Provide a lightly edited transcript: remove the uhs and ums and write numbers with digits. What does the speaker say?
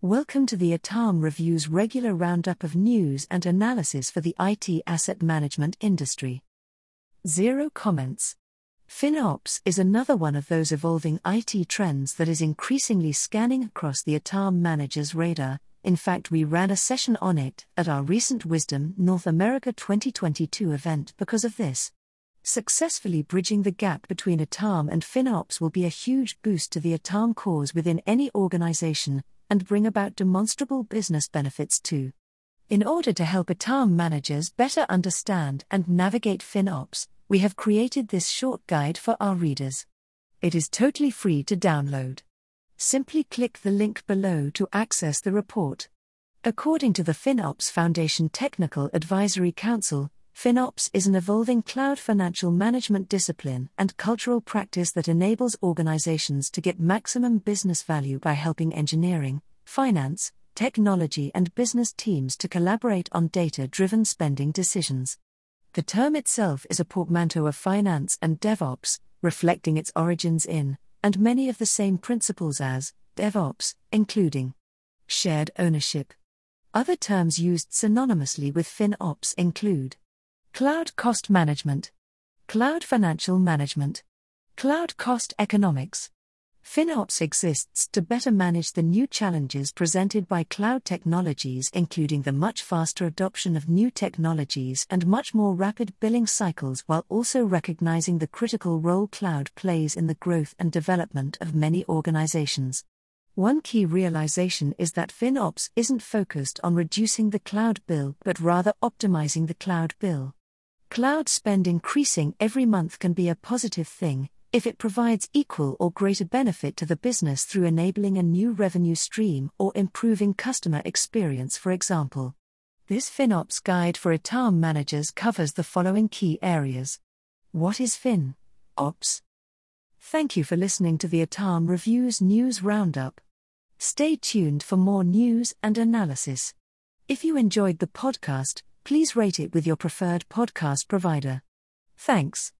Welcome to the ITAM Review's regular roundup of news and analysis for the IT asset management industry. Zero comments. FinOps is another one of those evolving IT trends that is increasingly scanning across the ITAM manager's radar. In fact, we ran a session on it at our recent Wisdom North America 2022 event because of this. Successfully bridging the gap between ITAM and FinOps will be a huge boost to the ITAM cause within any organization, and bring about demonstrable business benefits too. In order to help ITAM managers better understand and navigate FinOps, we have created this short guide for our readers. It is totally free to download. Simply click the link below to access the report. According to the FinOps Foundation Technical Advisory Council, FinOps is an evolving cloud financial management discipline and cultural practice that enables organizations to get maximum business value by helping engineering, finance, technology, and business teams to collaborate on data-driven spending decisions. The term itself is a portmanteau of finance and DevOps, reflecting its origins in, and many of the same principles as, DevOps, including shared ownership. Other terms used synonymously with FinOps include cloud cost management, cloud financial management, cloud cost economics. FinOps exists to better manage the new challenges presented by cloud technologies, including the much faster adoption of new technologies and much more rapid billing cycles, while also recognizing the critical role cloud plays in the growth and development of many organizations. One key realization is that FinOps isn't focused on reducing the cloud bill, but rather optimizing the cloud bill. Cloud spend increasing every month can be a positive thing, if it provides equal or greater benefit to the business through enabling a new revenue stream or improving customer experience, for example. This FinOps guide for ITAM managers covers the following key areas. What is FinOps? Thank you for listening to the ITAM Review's News Roundup. Stay tuned for more news and analysis. If you enjoyed the podcast, please rate it with your preferred podcast provider. Thanks.